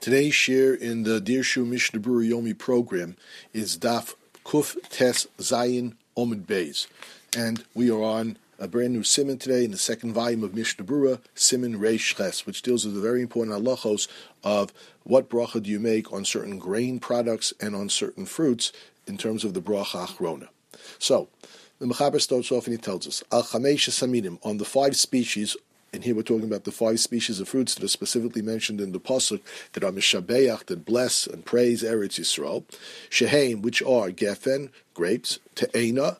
Today's share in the Dirshu Mishnah Berurah Yomi program is Daf Kuf Tes Zayin Omid Beis. And we are on a brand new siman today in the second volume of Mishnah Berurah, Siman Reish Ches, which deals with the very important halachos of what bracha do you make on certain grain products and on certain fruits in terms of the bracha achrona. So, the Mechaber starts off and he tells us, Al Hamichya Saminim, on the five species. And here we're talking about the five species of fruits that are specifically mentioned in the pasuk that are mishabeach, that bless and praise Eretz Yisrael, sheheim, which are gefen, grapes, te'ena,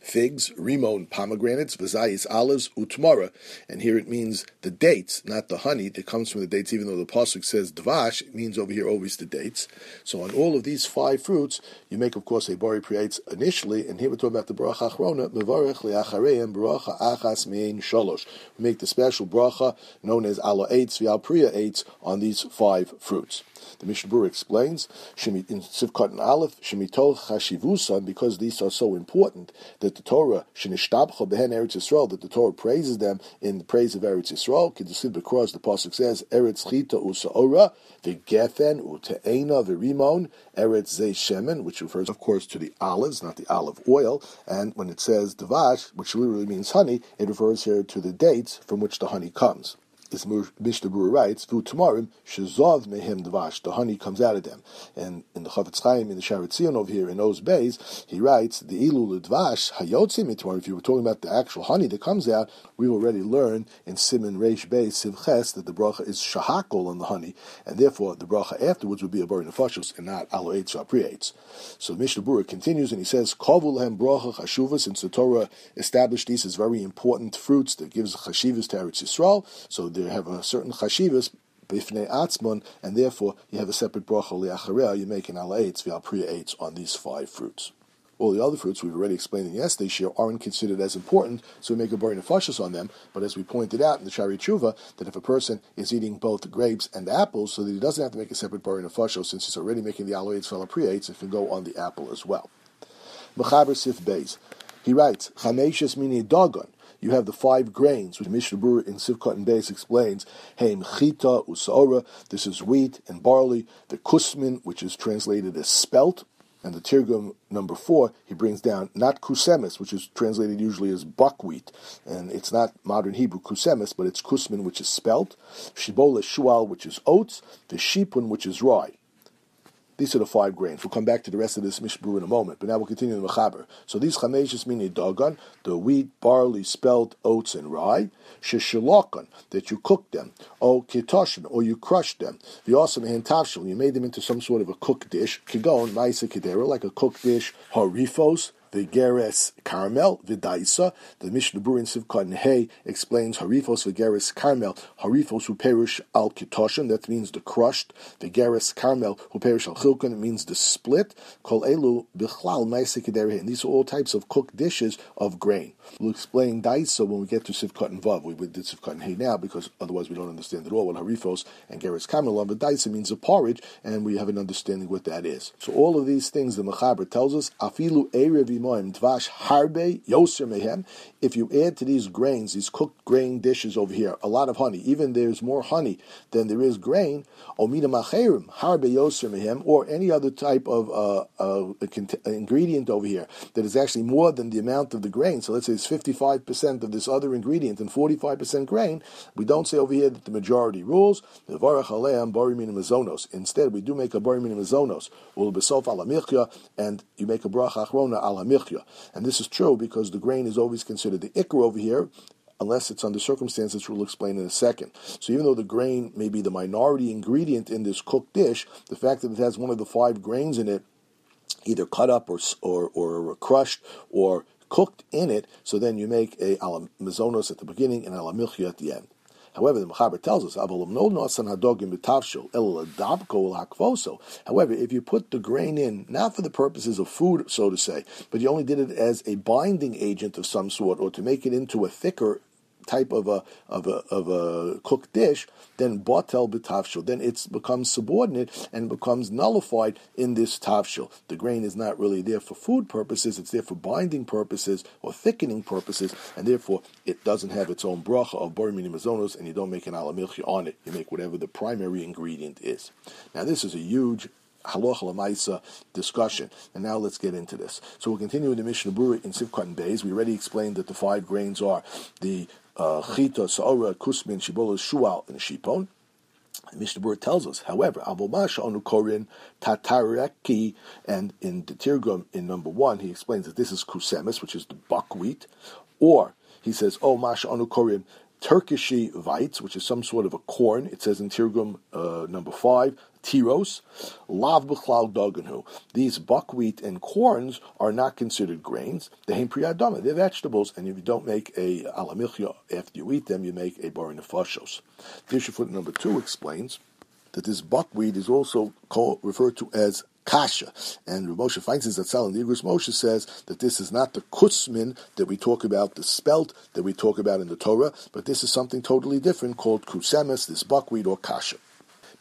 figs, rimon, pomegranates, v'zayis, olives, utmara, and here it means the dates, not the honey that comes from the dates. Even though the pasuk says dvash, it means over here always the dates. So on all of these five fruits, you make, of course, a bari priyates initially, and here we're talking about the bracha achrona, mevarech le'achareim bracha achas mein shalosh. We make the special bracha known as alo eitz v'al priya eitz on these five fruits. The Mishnah Berurah explains, in Sivkat and Aleph, shemitol chashivusan, because these are so important that the Torah, shenishtabcho behen Eretz Yisrael, that the Torah praises them in the praise of Eretz Yisrael, k'desid b'kros, the pasuk says, Eretz chita u'sa'ora, v'gefen u'te'ena v'rimon, Eretz zeh shemen, which refers, of course, to the olives, not the olive oil, and when it says devash, which literally means honey, it refers here to the dates from which the honey comes. This Mishnah Berurah writes, "V'utamarim shezov mehem dvash." The honey comes out of them, and in the Chofetz Chaim, in the Sha'arei Tzion over here in Oz Beis, he writes, "The ilu ledvash hayotzi mitamarim." If you were talking about the actual honey that comes out, we've already learned in Siman Reish Beis Sivches that the bracha is shahakol on the honey, and therefore the bracha afterwards would be a bari nefashos and not alo eitz or pri eitz. So Mishnah Berurah continues and he says, "Kavu lehem bracha chashuva." Since the Torah established these as very important fruits that gives chashivas to Eretz Yisrael, so they have a certain chashivas bifnei atzmon, and therefore you have a separate bracha li'achareh. You make an ala eitz v'al priya eitz on these five fruits. All the other fruits we've already explained in yesterday's shir aren't considered as important, so we make a bari nefashos on them. But as we pointed out in the Sha'arei Tshuva, that if a person is eating both grapes and apples, so that he doesn't have to make a separate bari nefashos, since he's already making the ala eitz v'al priya eitz, it can go on the apple as well. Mechaber Sif Beis, he writes, Chameshes mini dagon. You have the five grains, which Mishnah Berurah in Sivkat and Beis explains, heim chita u'sa'ora, this is wheat and barley, the kusmin, which is translated as spelt, and the Tirgum number 4, he brings down not kusemis, which is translated usually as buckwheat, and it's not modern Hebrew kusemis, but it's kusmin, which is spelt, shibola shual, which is oats, the shipun, which is rye. These are the five grains. We'll come back to the rest of this Mishnah Berurah in a moment, but now we'll continue in the Mechaber. So these chameshes meaning dagon, the wheat, barley, spelt, oats, and rye. Sheshilokon, that you cook them. O kitoshin, or you crush them. V'yosem hentavshil, you made them into some sort of a cooked dish. Kigon, maisa kedera, like a cooked dish. Harifos, the geres caramel, vidaisa. The Mishnah Berurah in Sivkat Hey explains harifos v'geres caramel. Harifos who perish al kitoshin, that means the crushed. V'geres caramel who perish al chilkan, it means the split. Kol elu bichlal maisekidere. And these are all types of cooked dishes of grain. We'll explain daisa when we get to Sivkat Vav. We did Sivkat Hey now because otherwise we don't understand at all what harifos and geres caramel are. Vidaisa means a porridge, and we have an understanding what that is. So all of these things the Mechaber tells us afilu erevi. If you add to these grains, these cooked grain dishes over here, a lot of honey, even there's more honey than there is grain, or any other type of ingredient over here that is actually more than the amount of the grain. So let's say it's 55% of this other ingredient and 45% grain. We don't say over here that the majority rules. Instead, we do make a bari mina mazonos, and you make a bracha achrona al Hamichya. And this is true because the grain is always considered the ikar over here, unless it's under circumstances which we'll explain in a second. So even though the grain may be the minority ingredient in this cooked dish, the fact that it has one of the five grains in it, either cut up or crushed or cooked in it, so then you make a al mazonos at the beginning and al Hamichya at the end. However, the Mechaber tells us, however, if you put the grain in, not for the purposes of food, so to say, but you only did it as a binding agent of some sort, or to make it into a thicker type of a cooked dish, then batel b'tavshil. Then it becomes subordinate and becomes nullified in this tavshil. The grain is not really there for food purposes; it's there for binding purposes or thickening purposes, and therefore it doesn't have its own bracha of bar minim mazonos, and you don't make an al hamichya on it. You make whatever the primary ingredient is. Now this is a huge halacha l'maisa discussion. And now let's get into this. So we'll continue with the Mishnah Berurah in Sivkot and Beis. We already explained that the five grains are the chita, saora, kusmin, shibola, shual, and shipon. The Mishnah Berurah tells us, however, avomasha onu korin tatareki, and in the Tirgum in number 1, he explains that this is kusemis, which is the buckwheat, or he says, oh, masha onu korin Turkishi weitz, which is some sort of a corn. It says in Tirgum number 5, tiros, lav b'chlal dagenhu. These buckwheat and corns are not considered grains. They ain't priyadama. They're vegetables, and if you don't make a al hamichya after you eat them, you make a bar nefashos. Dirshu footnote number 2 explains that this buckwheat is also referred to as kasha, and Rav Moshe Feinstein Zatzal and the Igros Moshe says that this is not the kusmin that we talk about, the spelt that we talk about in the Torah, but this is something totally different called kusemes, this buckwheat or kasha.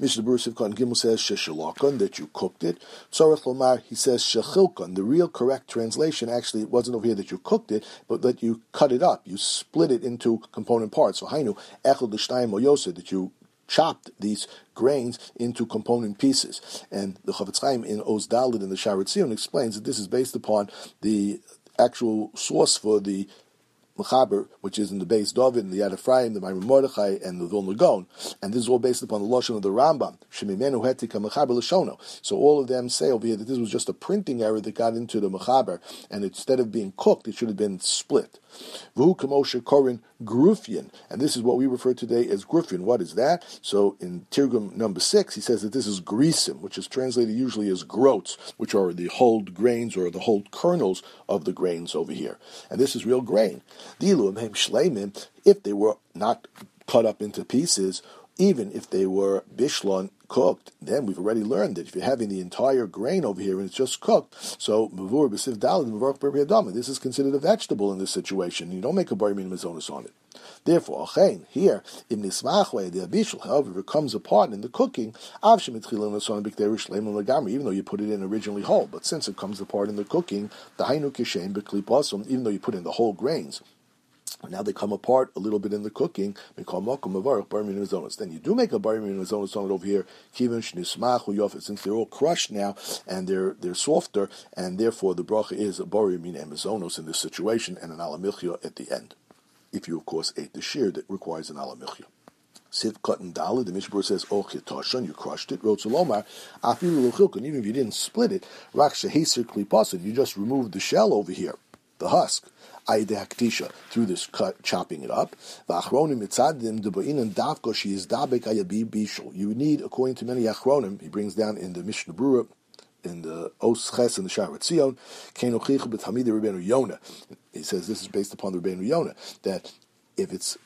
Mishnah Berurah Sivkot Gimel says sheshilakon, that you cooked it. Tzarech lomar, he says shechilkon. The real correct translation, actually, it wasn't over here that you cooked it, but that you cut it up, you split it into component parts. So hainu echel d'shtayim o yoseh, that you chopped these grains into component pieces. And the Chofetz Chaim in Oz Daled in the Sha'arei Tzion explains that this is based upon the actual source for the Mechaber, which is in the Beis David, in the Yad Ephraim, the Meir Mordechai, and the Vilna Gaon. And this is all based upon the Lashon of the Rambam, Shemimenu hetika Mechaber Lashono. So all of them say over here that this was just a printing error that got into the Mechaber, and instead of being cooked, it should have been split. V'hu kamosha korin grufian, and this is what we refer today as grufian. What is that? So in Tirgum number 6, he says that this is grisim, which is translated usually as groats, which are the whole grains or the whole kernels of the grains over here. And this is real grain. Dilu hem shleimim, if they were not cut up into pieces, even if they were bishlon cooked, then we've already learned that if you're having the entire grain over here and it's just cooked, so mavur b'siv dalad mavur b'riyadama, this is considered a vegetable in this situation. You don't make a bar minim mazonos on it. Therefore, achein here im nismachway the abishul, however, it comes apart in the cooking. Av shemitchilon son b'kderish shleimin legamri, even though you put it in originally whole, but since it comes apart in the cooking, the hainu kishem b'kliposom, even though you put in the whole grains. Now they come apart a little bit in the cooking. Then you do make a bar minim mazonos on it over here, since they're all crushed now and they're softer, and therefore the bracha is a bar minim mazonos in this situation and an al hamichya at the end. If you, of course, ate the shear that requires an al hamichya. Sivkot and Daled, the Mishnah Berurah says, "Oh, chitoshon, you crushed it." Rotz lomar, afilu lochilkon, even if you didn't split it, rak sheheser klipason, you just removed the shell over here, the husk, through this cut, chopping it up. You need, according to many achronim, he brings down in the Mishnah Berurah, in the Os Ches and the Sha'arei Tzion, kenochich b'tamid Rebbeinu Yonah. He says this is based upon the Rebbeinu Yonah, that if it's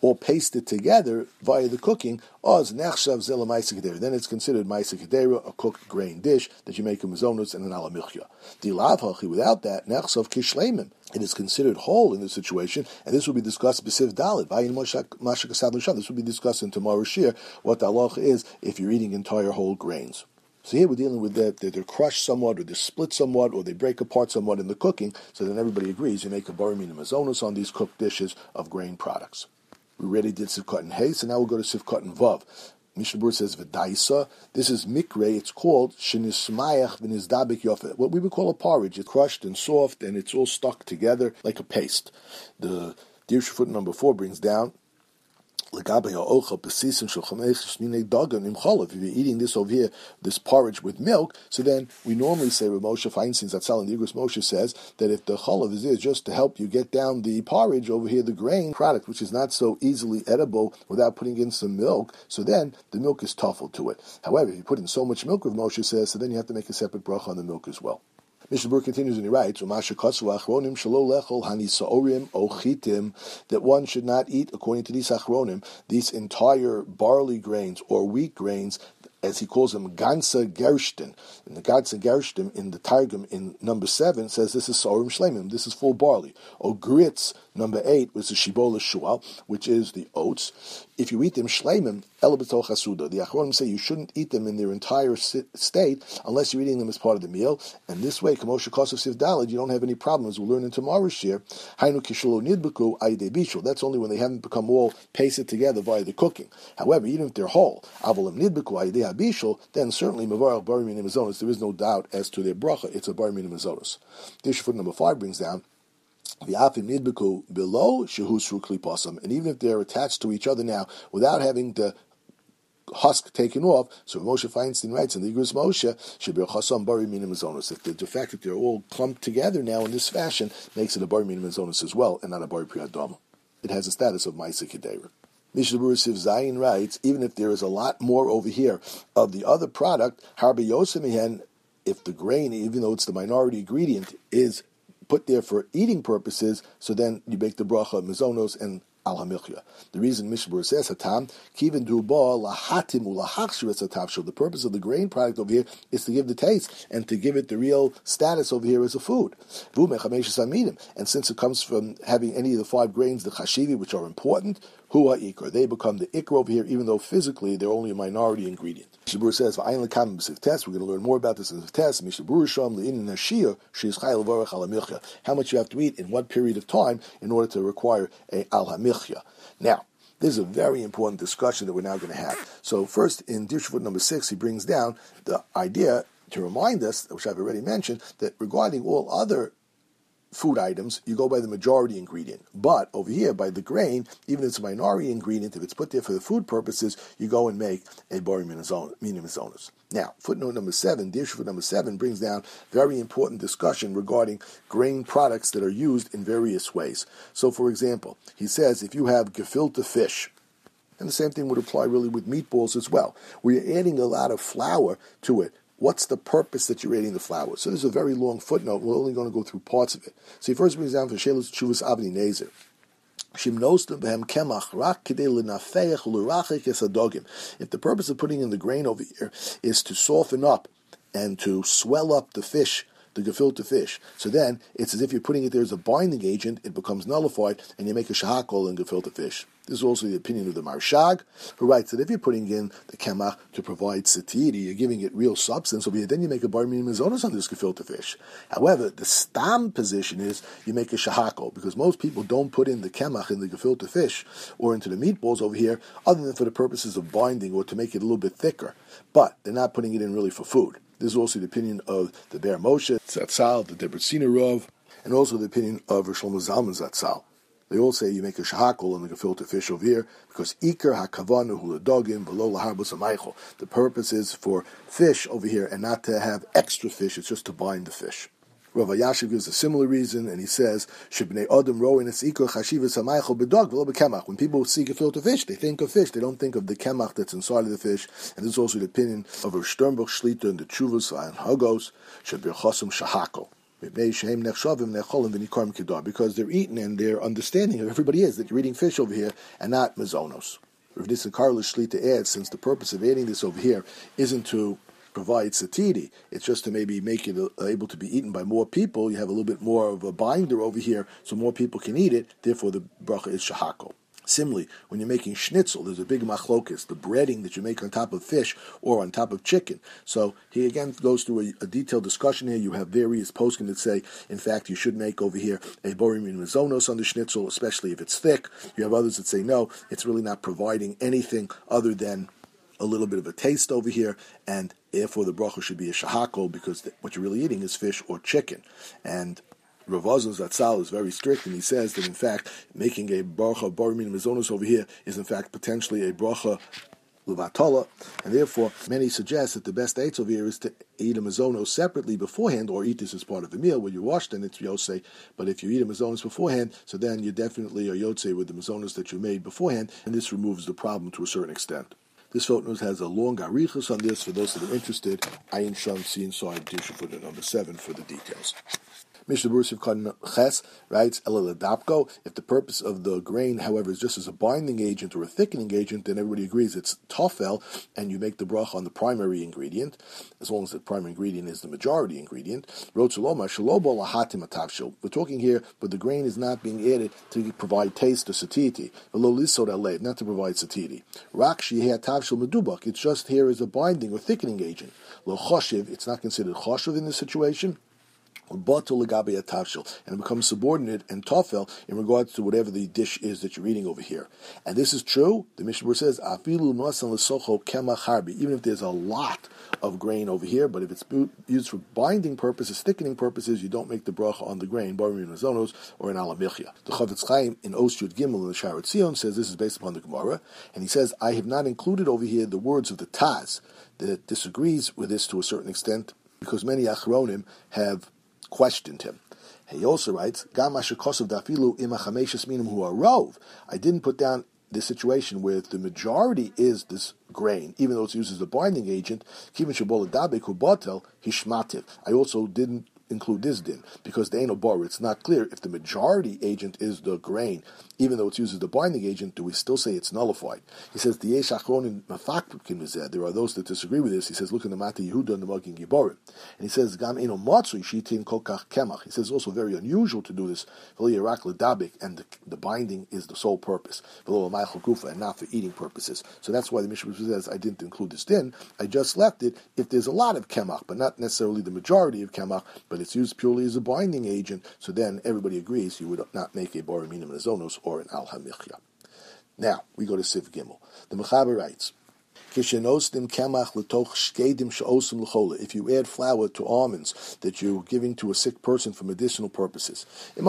all pasted together via the cooking, oz nechshav zeh lemaisa kedera, then it's considered maisa kedera, a cooked grain dish that you make a mazonos and an al hamichya. Dilav hachi, without that, nechshav kishleimin, it is considered whole in this situation, and this will be discussed b'siv dalid. This will be discussed in tomorrow's shir, what the halacha is if you're eating entire whole grains. So here we're dealing with that they're crushed somewhat, or they're split somewhat, or they break apart somewhat in the cooking, so then everybody agrees you make a bar minim mazonos on these cooked dishes of grain products. We already did Sivkot and Hay, so now we'll go to Sivkot and Vav. Mishnah Berurah says, V'daisa, this is Mikre, it's called Shenismayach v'nizdabik yofet, what we would call a porridge. It's crushed and soft, and it's all stuck together like a paste. The Dirshu footnote number 4 brings down, if you're eating this over here, this porridge with milk, so then we normally say, Rav Moshe Feinstein Zatzal and the Igros Moshe says that if the chalav is there just to help you get down the porridge over here, the grain product, which is not so easily edible without putting in some milk, so then the milk is toughened to it. However, if you put in so much milk, Rav Moshe says, so then you have to make a separate bracha on the milk as well. Mishnah Berurah continues and he writes, that one should not eat, according to these achronim, these entire barley grains or wheat grains as he calls them, Ganze Gershtin. And the Ganze Gershtin in the Targum in number 7 says this is Sorim Shlemim, this is full barley. Or grits, number 8, was the Shibola Shual, which is the oats. If you eat them Shlemim, Elabetol Chasuda. The Achronim say you shouldn't eat them in their entire state unless you're eating them as part of the meal. And this way, Kamosha Kosov Siv Dalad, you don't have any problems. We'll learn in tomorrow's shir. Hainu Kishlo Nidbuku Aide Bishul. That's only when they haven't become all pasted together by the cooking. However, even if they're whole, Avalim Nidbuku Aide Abishul, then certainly Mavarach Bar Minim Azonos, there is no doubt as to their bracha, it's a Bar Minim Azonos. Dirshu foot number 5 brings down, below and even if they're attached to each other now without having the husk taken off, so Moshe Feinstein writes in the Igros Moshe, that the fact that they're all clumped together now in this fashion makes it a Bar Minim Azonos as well, and not a Bar Priyadom. It has the status of Ma'aseh Kedera. Mishnah Berurah Sif Zayin writes, even if there is a lot more over here of the other product, Harbe Yosemihen, if the grain, even though it's the minority ingredient, is put there for eating purposes, so then you make the bracha mezonos and Al Hamichya. The reason Mishnah Berurah says hatam kiven duba lahatim ulahachshir etzatavshul. The purpose of the grain product over here is to give the taste and to give it the real status over here as a food. And since it comes from having any of the 5 grains, the chashivi, which are important, who are ikr? They become the ikr over here, even though physically they're only a minority ingredient. Mishnah Berurah says, "V'ayin lekam b'siftes." We're going to learn more about this in siftes. Mishnah Berurah shom le'inin hashir she'is chay levarach al hamichya. How much you have to eat in what period of time in order to require a al hamichya. Now, this is a very important discussion that we're now going to have. So, first in Dirshu number 6, he brings down the idea to remind us, which I've already mentioned, that regarding all other food items, you go by the majority ingredient. But over here, by the grain, even if it's a minority ingredient, if it's put there for the food purposes, you go and make a Bar Minim Azonos. Now, footnote number 7, Dirshu number 7, brings down very important discussion regarding grain products that are used in various ways. So, for example, he says if you have gefilte fish, and the same thing would apply really with meatballs as well, we're adding a lot of flour to it. What's the purpose that you're adding the flour? So this is a very long footnote. We're only going to go through parts of it. So he first brings down for Shelos Tshuvas Avnei Nezer. If the purpose of putting in the grain over here is to soften up and to swell up the fish, the gefilte fish, so then it's as if you're putting it there as a binding agent, it becomes nullified, and you make a shahakol in gefilte fish. This is also the opinion of the Marshag, who writes that if you're putting in the kemach to provide satiety, you're giving it real substance, so then you make a Bar Minim Azonos on this gefilte fish. However, the stam position is you make a shahako, because most people don't put in the kemach in the gefilte fish or into the meatballs over here, other than for the purposes of binding or to make it a little bit thicker. But they're not putting it in really for food. This is also the opinion of the Meir Mordechai, Zatzal, the Debreciner Rav, and also the opinion of Rav Shlomo Zalman Zatzal. They all say you make a shahakol on the gefilte fish over here because iker hakavanu huladogim below laharbus amaychol. The purpose is for fish over here and not to have extra fish. It's just to bind the fish. Rav Yashiv gives a similar reason, and he says, when people see gefilte fish, they think of fish. They don't think of the kemach that's inside of the fish. And this is also the opinion of Sternberg Shliuter and the Tshuvos and Hagos, Shebirchosum Shahakol. Because they're eating and their understanding of everybody is that you're eating fish over here and not mezonos. Rav Nissim Karelitz Shlita adds, since the purpose of adding this over here isn't to provide satiety, it's just to maybe make it able to be eaten by more people, you have a little bit more of a binder over here so more people can eat it, therefore the bracha is shahako. Similarly, when you're making schnitzel, there's a big machlokas, the breading that you make on top of fish or on top of chicken. So he again goes through a detailed discussion here. You have various poskim that say, in fact, you should make over here a Bar Minim Azonos on the schnitzel, especially if it's thick. You have others that say, no, it's really not providing anything other than a little bit of a taste over here, and therefore the bracha should be a shahako because what you're really eating is fish or chicken. And Ravazan Zatzal is very strict, and he says that in fact making a bracha Bar Minim Azonos over here is in fact potentially a bracha Levatola, and therefore many suggest that the best dates over here is to eat a mezonos separately beforehand, or eat this as part of the meal. When you wash, then it's yotze. But if you eat a mezonos beforehand, so then you definitely are yotze with the mezonos that you made beforehand, and this removes the problem to a certain extent. This footnote has a long arichus on this. For those that are interested, Ayin Sham, see inside Dirshu footnote number 7 for the details. Mishnah Berurah Ches writes, if the purpose of the grain, however, is just as a binding agent or a thickening agent, then everybody agrees it's tofel, and you make the bracha on the primary ingredient, as long as the primary ingredient is the majority ingredient. We're talking here, but the grain is not being added to provide taste or satiety, not to provide satiety. It's just here as a binding or thickening agent. It's not considered choshev in this situation, and it becomes subordinate and tofel in regards to whatever the dish is that you're eating over here. And this is true. The Mishnah says, even if there's a lot of grain over here, but if it's used for binding purposes, thickening purposes, you don't make the bracha on the grain, bar mimazonos or in Al Hamichya. The Chofetz Chaim in Oshud Gimel in the Sha'ar Tzion says this is based upon the Gemara, and he says, I have not included over here the words of the Taz that disagrees with this to a certain extent, because many Achronim have questioned him. He also writes, I didn't put down the situation where the majority is this grain, even though it's used as a binding agent. I also didn't include this din, because the ain't bar, it's not clear if the majority agent is the grain, even though it's used as the binding agent, do we still say it's nullified? He says, there are those that disagree with this. He says, look in the Mati Yehuda and the Magin Giborim. And he says, he says, it's also very unusual to do this, and the binding is the sole purpose, and not for eating purposes. So that's why the Mishnah says, I didn't include this din, I just left it if there's a lot of kemach, but not necessarily the majority of kemach, but it's used purely as a binding agent, so then everybody agrees you would not make a bar minim zonos or an Al Hamichya. Now, we go to Sif Gimel. The Mechaber writes, if you add flour to almonds that you're giving to a sick person for medicinal purposes, if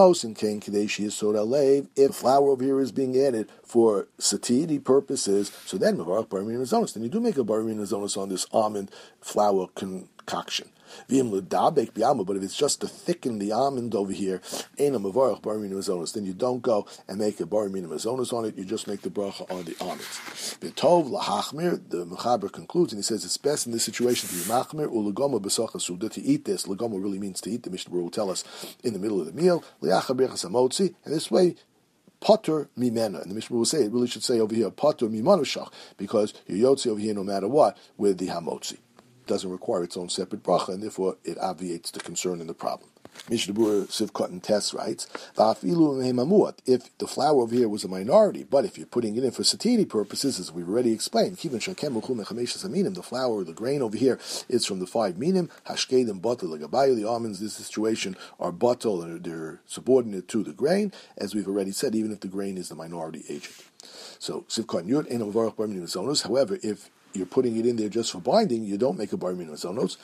flour over here is being added for satiety purposes, so then you do make a bar minim zonos on this almond flour concoction. But if it's just to thicken the almond over here, then you don't go and make a bar minim zonos on it, you just make the bracha on the almonds. The Mechaber concludes and he says it's best in this situation to be machmir, to eat this. Legoma really means to eat, the Mishnah will tell us, in the middle of the meal, and this way, potter mimena, and the Mishnah will say, it really should say over here, potter mimanushach, because you're yotzi over here no matter what, with the hamotzi. Doesn't require its own separate bracha, and therefore it obviates the concern and the problem. Mishnah Berurah Sivkot and Tess writes, if the flour over here was a minority, but if you're putting it in for satiety purposes, as we've already explained, the flour or the grain over here is from the 5 minim, the almonds in this situation are batel, and they're subordinate to the grain, as we've already said, even if the grain is the minority agent. So, Sivkot and Yud, Ein Mavarach Bar Minim Zonos. However, if you're putting it in there just for binding, you don't make a bar minim zonos.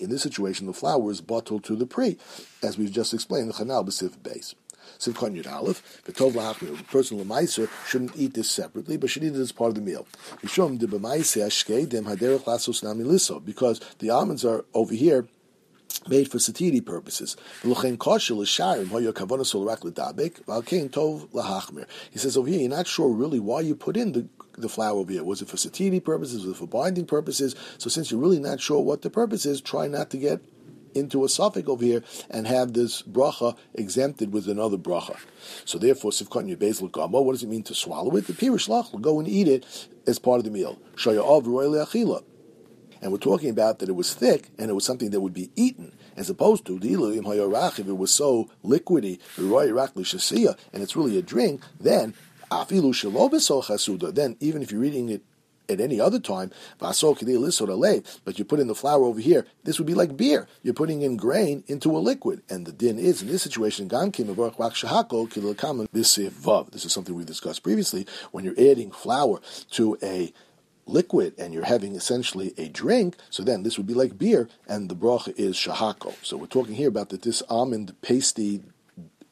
In this situation, the flour is bottled to the pri, as we've just explained, the chanal b'sif base. Sivkon Yud Aleph, the Tov L'Hachmir, the person l'maiser shouldn't eat this separately, but should eat it as part of the meal. Because the almonds are over here made for satiety purposes. He says over here, you're not sure really why you put in the flour over here. Was it for satiety purposes? Was it for binding purposes? So since you're really not sure what the purpose is, try not to get into a suffix over here and have this bracha exempted with another bracha. So therefore, sivkot your basil gamo, what does it mean to swallow it? The pirush lach will go and eat it as part of the meal. And we're talking about that it was thick and it was something that would be eaten, as opposed to if it was so liquidy, and it's really a drink, then even if you're eating it at any other time, but you put in the flour over here, this would be like beer. You're putting in grain into a liquid. And the din is, in this situation, this is something we discussed previously, when you're adding flour to a liquid and you're having essentially a drink, so then this would be like beer, and the bracha is shahako. So we're talking here about that this almond pasty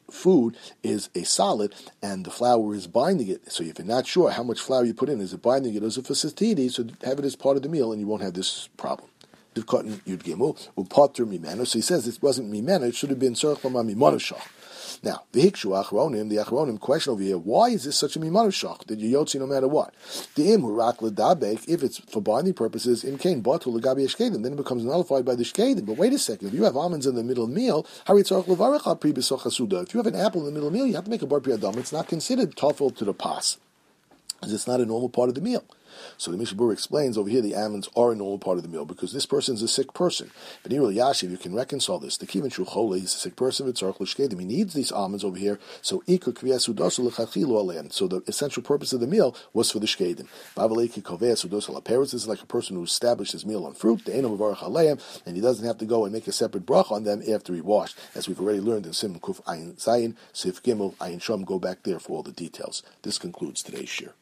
food is a solid and the flour is binding it. So if you're not sure how much flour you put in, is it binding it, is it for satiety? So have it as part of the meal and you won't have this problem. So he says it wasn't mimena, it should have been circhlamam mimonoshach. Now, the Achronim question over here, why is this such a mimanushach, that you're yotzi no matter what? If it's for binding purposes, in Cain, Batul Lagabi Eshkedim, then it becomes nullified by the Shkedim. But wait a second, if you have almonds in the middle meal, if you have an apple in the middle meal, you have to make a bar pri adam. It's not considered tofel to the pas, because it's not a normal part of the meal. So the Mishnah Berurah explains over here the almonds are a normal part of the meal because this person's a sick person. But here, Yashiv, you can reconcile this. The Kivan Shuchole, he's a sick person, he needs these almonds over here. So the essential purpose of the meal was for the shkedim. Parents is like a person who established his meal on fruit, and he doesn't have to go and make a separate brach on them after he washed, as we've already learned in Sim Kuf Ayin Zayin, Sif Gimel Ayin Shom. Go back there for all the details. This concludes today's shir.